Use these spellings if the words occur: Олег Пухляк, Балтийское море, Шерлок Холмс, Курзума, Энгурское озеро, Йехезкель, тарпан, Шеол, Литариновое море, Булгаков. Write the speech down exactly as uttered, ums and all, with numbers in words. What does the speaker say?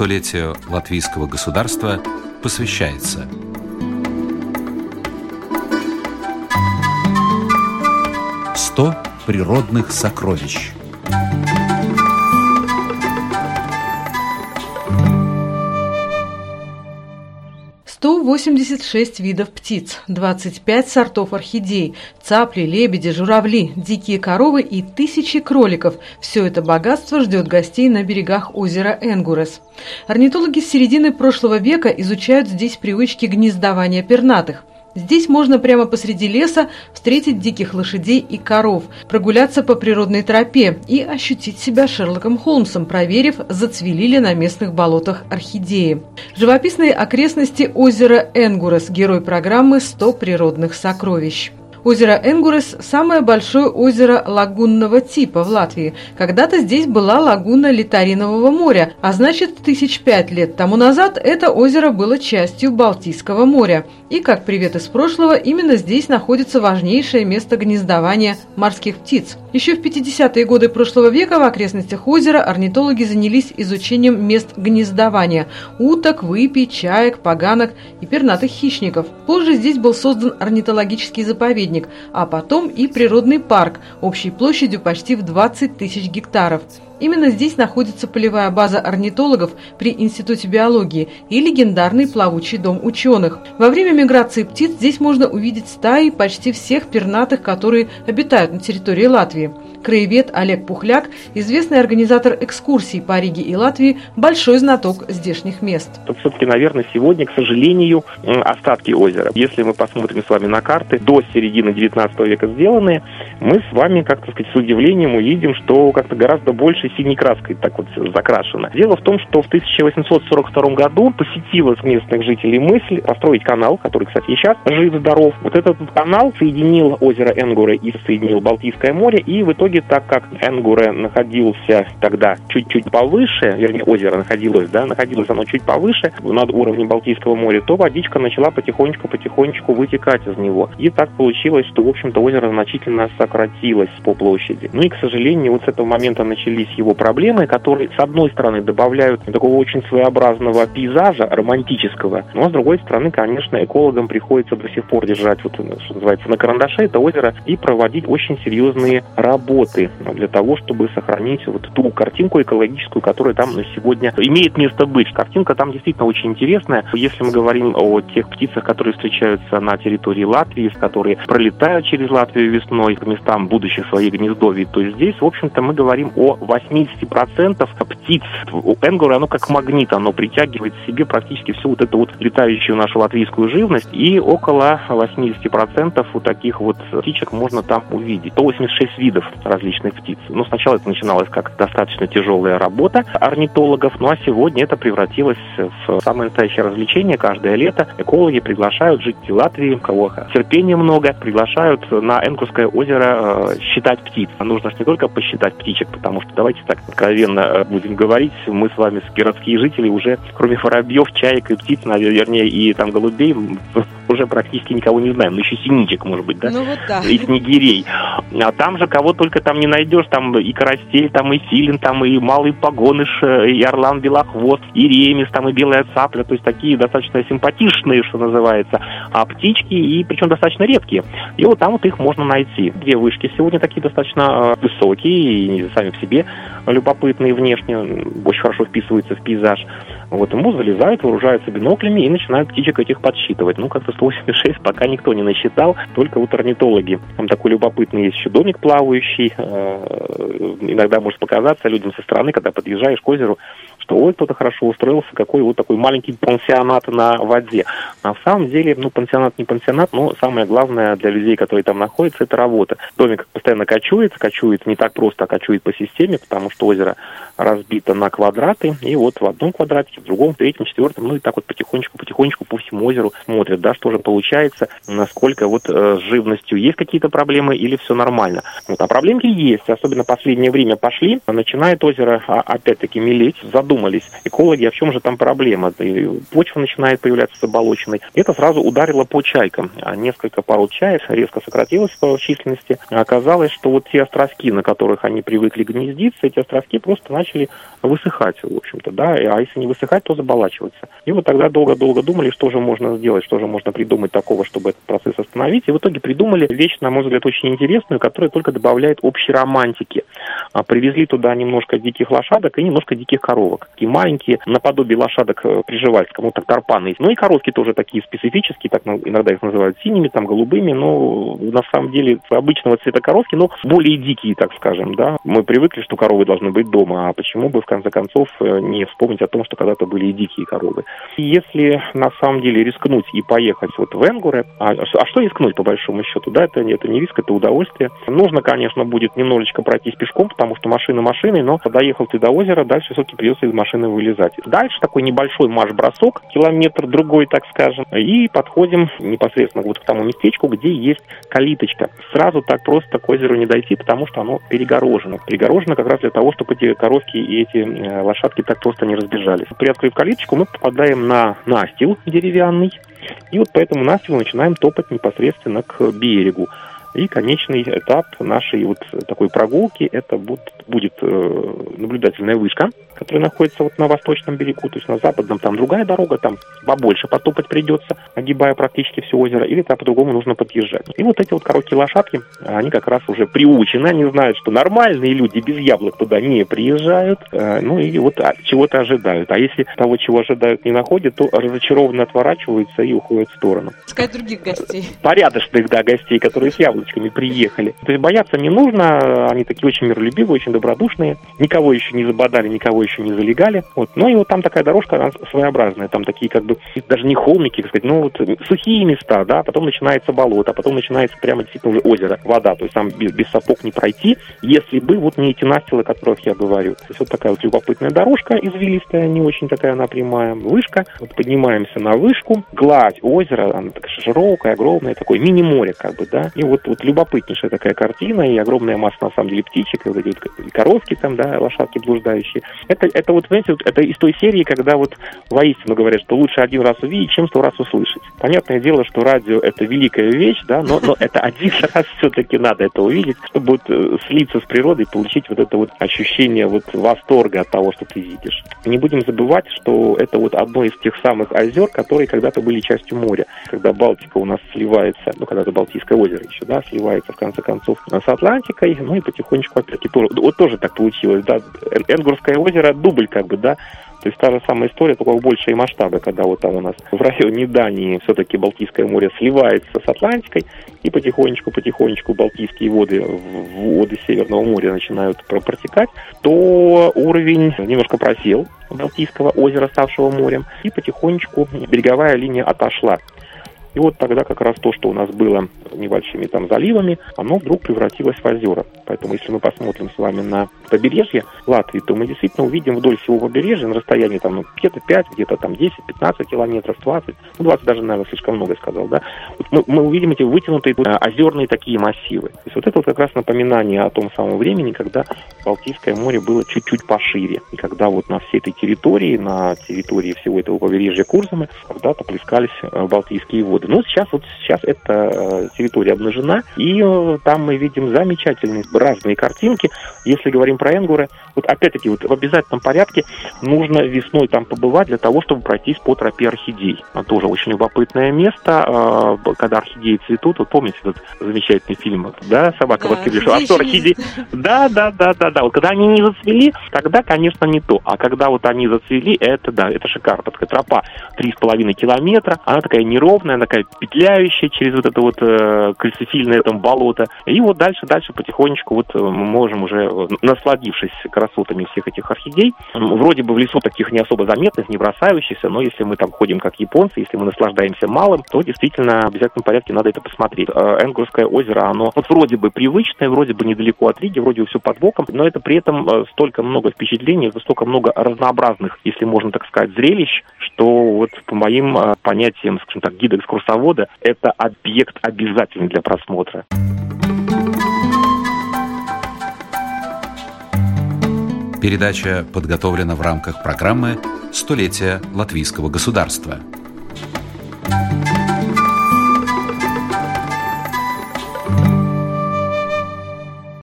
столетию латвийского государства посвящается. сто природных сокровищ. сто восемьдесят шесть видов птиц, двадцать пять сортов орхидей, цапли, лебеди, журавли, дикие коровы и тысячи кроликов. Все это богатство ждет гостей на берегах озера Энгурес. Орнитологи с середины прошлого века изучают здесь привычки гнездования пернатых. Здесь можно прямо посреди леса встретить диких лошадей и коров, прогуляться по природной тропе и ощутить себя Шерлоком Холмсом, проверив, зацвели ли на местных болотах орхидеи. Живописные окрестности озера Энгурес – герой программы «сто природных сокровищ». Озеро Энгурес – самое большое озеро лагунного типа в Латвии. Когда-то здесь была лагуна Литаринового моря, а значит, тысяч пять лет тому назад это озеро было частью Балтийского моря. И, как привет из прошлого, именно здесь находится важнейшее место гнездования морских птиц. Еще в пятидесятые годы прошлого века в окрестностях озера орнитологи занялись изучением мест гнездования – уток, выпий, чаек, поганок и пернатых хищников. Позже здесь был создан орнитологический заповедник, а потом и природный парк общей площадью почти в двадцать тысяч гектаров. Именно здесь находится полевая база орнитологов при Институте биологии и легендарный плавучий дом ученых. Во время миграции птиц здесь можно увидеть стаи почти всех пернатых, которые обитают на территории Латвии. Краевед Олег Пухляк, известный организатор экскурсий по Риге и Латвии, большой знаток здешних мест. Это все-таки, наверное, сегодня, к сожалению, остатки озера. Если мы посмотрим с вами на карты, до середины девятнадцатого века сделанные, мы с вами, как так сказать, с удивлением увидим, что как-то гораздо больше синей краской так вот закрашено. Дело в том, что в тысяча восемьсот сорок втором году посетила местных жителей мысль построить канал, который, кстати, и сейчас жив-здоров. Вот этот канал соединил озеро Энгуре и соединил Балтийское море, и в итоге, так как Энгуре находился тогда чуть-чуть повыше, вернее, озеро находилось, да, находилось оно чуть повыше, над уровнем Балтийского моря, то водичка начала потихонечку-потихонечку вытекать из него. И так получилось, что, в общем-то, озеро значительно сократилось по площади. Ну и, к сожалению, вот с этого момента начались его проблемы, которые, с одной стороны, добавляют такого очень своеобразного пейзажа, романтического, но, с другой стороны, конечно, экологам приходится до сих пор держать, вот, что называется, на карандаше это озеро и проводить очень серьезные работы для того, чтобы сохранить вот ту картинку экологическую, которая там на сегодня имеет место быть. Картинка там действительно очень интересная. Если мы говорим о тех птицах, которые встречаются на территории Латвии, которые пролетают через Латвию весной к местам будущих своих гнездовий, то здесь, в общем-то, мы говорим о восемьдесят процентов птиц. Энгуре, оно как магнит, оно притягивает к себе практически всю вот эту вот летающую нашу латвийскую живность, и около восемьдесят процентов вот таких вот птичек можно там увидеть. сто восемьдесят шесть видов различных птиц. Но сначала это начиналось как достаточно тяжелая работа орнитологов, ну а сегодня это превратилось в самое настоящее развлечение. Каждое лето экологи приглашают жителей Латвии, у кого терпения много, приглашают на Энгурское озеро считать птиц. Нужно же не только посчитать птичек, потому что, давайте так откровенно будем говорить, мы с вами, городские жители, уже кроме воробьев, чаек и птиц, вернее, и там голубей, уже практически никого не знаем. Ну, еще синичек, может быть, да? Ну, вот да. И снегирей. А там же кого только там не найдешь. Там и карастель, там и филин, там и малый погоныш, и орлан белохвост, и ремис, там и белая цапля. То есть такие достаточно симпатичные, что называется, а птички, и причем достаточно редкие. И вот там вот их можно найти. Две вышки сегодня такие достаточно высокие, и сами по себе любопытные внешне, очень хорошо вписываются в пейзаж. Вот ему залезают, вооружаются биноклями и начинают птичек этих подсчитывать. Ну, как-то сто восемьдесят шесть пока никто не насчитал, только вот орнитологи. Там такой любопытный есть еще домик плавающий. Иногда может показаться людям со стороны, когда подъезжаешь к озеру, что ой, кто-то хорошо устроился, какой вот такой маленький пансионат на воде. На самом деле, ну, пансионат не пансионат, но самое главное для людей, которые там находятся, это работа. Домик постоянно кочует, кочует не так просто, а кочует по системе, потому что озеро разбито на квадраты, и вот в одном квадратике, в другом, в третьем, четвертом, ну и так вот потихонечку-потихонечку по всему озеру смотрят, да, что же получается, насколько вот э, с живностью есть какие-то проблемы или все нормально. Вот, а проблемки есть, особенно в последнее время пошли, начинает озеро, а, опять-таки, мелеть, задумываться задумались экологи, а в чем же там проблема? Почва начинает появляться заболоченной. Это сразу ударило по чайкам. Несколько пород чаек резко сократилось по численности. Оказалось, что вот те островки, на которых они привыкли гнездиться, эти островки просто начали высыхать, в общем-то, да, а если не высыхать, то заболачиваться. И вот тогда долго-долго думали, что же можно сделать, что же можно придумать такого, чтобы этот процесс остановить. И в итоге придумали вещь, на мой взгляд, очень интересную, которая только добавляет общей романтики. Привезли туда немножко диких лошадок и немножко диких коровок. Такие маленькие, наподобие лошадок приживальска, ну, так тарпаны. Ну и коровки тоже такие специфические, так иногда их называют синими, там, голубыми, но на самом деле обычного цвета коровки, но более дикие, так скажем, да. Мы привыкли, что коровы должны быть дома, а почему бы, в конце концов, не вспомнить о том, что когда-то были и дикие коровы. И если на самом деле рискнуть и поехать вот в Энгуре, а, а что рискнуть, по большому счету, да, это, это не риск, это удовольствие. Нужно, конечно, будет немножечко пройтись пешком, потому что машина машиной, но доехал ты до озера, дальше все-таки придется из машины вылезать. Дальше такой небольшой марш-бросок, километр-другой, так скажем, и подходим непосредственно вот к тому местечку, где есть калиточка. Сразу так просто к озеру не дойти, потому что оно перегорожено. Перегорожено как раз для того, чтобы эти коровки и эти лошадки так просто не разбежались. Приоткрыв калиточку, мы попадаем на настил деревянный, и вот по этому настилу начинаем топать непосредственно к берегу. И конечный этап нашей вот такой прогулки – это будет, будет э, наблюдательная вышка, которая находится вот на восточном берегу, то есть на западном. Там другая дорога, там побольше потопать придется, огибая практически все озеро, или там по-другому нужно подъезжать. И вот эти вот короткие лошадки, они как раз уже приучены, они знают, что нормальные люди без яблок туда не приезжают, э, ну и вот а, чего-то ожидают. А если того, чего ожидают, не находят, то разочарованно отворачиваются и уходят в сторону. Искать других гостей. Порядочных, да, гостей, которые с яблоками приехали. То есть бояться не нужно, они такие очень миролюбивые, очень добродушные, никого еще не забодали, никого еще не залегали. Вот. Ну и вот там такая дорожка, она своеобразная, там такие как бы, даже не холмики, так сказать, ну вот сухие места, да, потом начинается болото, потом начинается прямо действительно уже озеро, вода, то есть там без, без сапог не пройти, если бы вот не эти настилы, о которых я говорю. То есть вот такая вот любопытная дорожка, извилистая, не очень такая она прямая, вышка. Вот поднимаемся на вышку, гладь озера, она такая широкая, огромная, такое мини-море как бы, да, и вот Вот любопытнейшая такая картина, и огромная масса, на самом деле, птичек, и вот эти вот коровки там, да, лошадки блуждающие. Это, это вот, знаете, вот это из той серии, когда вот воистину говорят, что лучше один раз увидеть, чем сто раз услышать. Понятное дело, что радио — это великая вещь, да, но, но это один раз все-таки надо это увидеть, чтобы вот слиться с природой, получить вот это вот ощущение вот восторга от того, что ты видишь. Не будем забывать, что это вот одно из тех самых озер, которые когда-то были частью моря, когда Балтика у нас сливается, ну, когда-то Балтийское озеро еще, да, сливается, в конце концов, с Атлантикой, ну и потихонечку опять-таки тоже, вот тоже так получилось, да, Энгурское озеро, дубль как бы, да, то есть та же самая история, только в большие масштабы, когда вот там у нас в районе Дании все-таки Балтийское море сливается с Атлантикой, и потихонечку-потихонечку Балтийские воды, воды Северного моря начинают протекать, то уровень немножко просел Балтийского озера, ставшего морем, и потихонечку береговая линия отошла. И вот тогда как раз то, что у нас было небольшими там заливами, оно вдруг превратилось в озера. Поэтому если мы посмотрим с вами на побережье Латвии, то мы действительно увидим вдоль всего побережья на расстоянии там где-то пять, где-то там десять-пятнадцать километров, двадцать, ну двадцать даже, наверное, слишком много сказал, да. Вот мы, мы увидим эти вытянутые вот, озерные такие массивы. То есть вот это вот как раз напоминание о том самом времени, когда Балтийское море было чуть-чуть пошире. И когда вот на всей этой территории, на территории всего этого побережья Курзумы, когда-то плескались Балтийские воды. Ну, сейчас вот сейчас эта территория обнажена, и там мы видим замечательные разные картинки. Если говорим про Энгуре, вот опять-таки вот в обязательном порядке нужно весной там побывать для того, чтобы пройтись по тропе орхидей. Она тоже очень любопытное место, когда орхидеи цветут. Вот помните этот замечательный фильм, да, «Собака да, в октябре»? А что орхидеи? Да, да, да, да, да. Вот когда они не зацвели, тогда, конечно, не то. А когда вот они зацвели, это да, это шикарно. Такая тропа три с половиной километра, она такая неровная, она такая петляющая через вот это вот э, кальцифильное там болото. И вот дальше-дальше потихонечку вот мы можем уже, насладившись красотами всех этих орхидей, вроде бы в лесу таких не особо заметных, не бросающихся, но если мы там ходим как японцы, если мы наслаждаемся малым, то действительно в обязательном порядке надо это посмотреть. Энгурское озеро, оно вот вроде бы привычное, вроде бы недалеко от Риги, вроде бы все под боком, но это при этом столько много впечатлений, столько много разнообразных, если можно так сказать, зрелищ, что вот по моим понятиям, скажем так, гида курсовода, это объект обязательный для просмотра. Передача подготовлена в рамках программы «Столетие латвийского государства».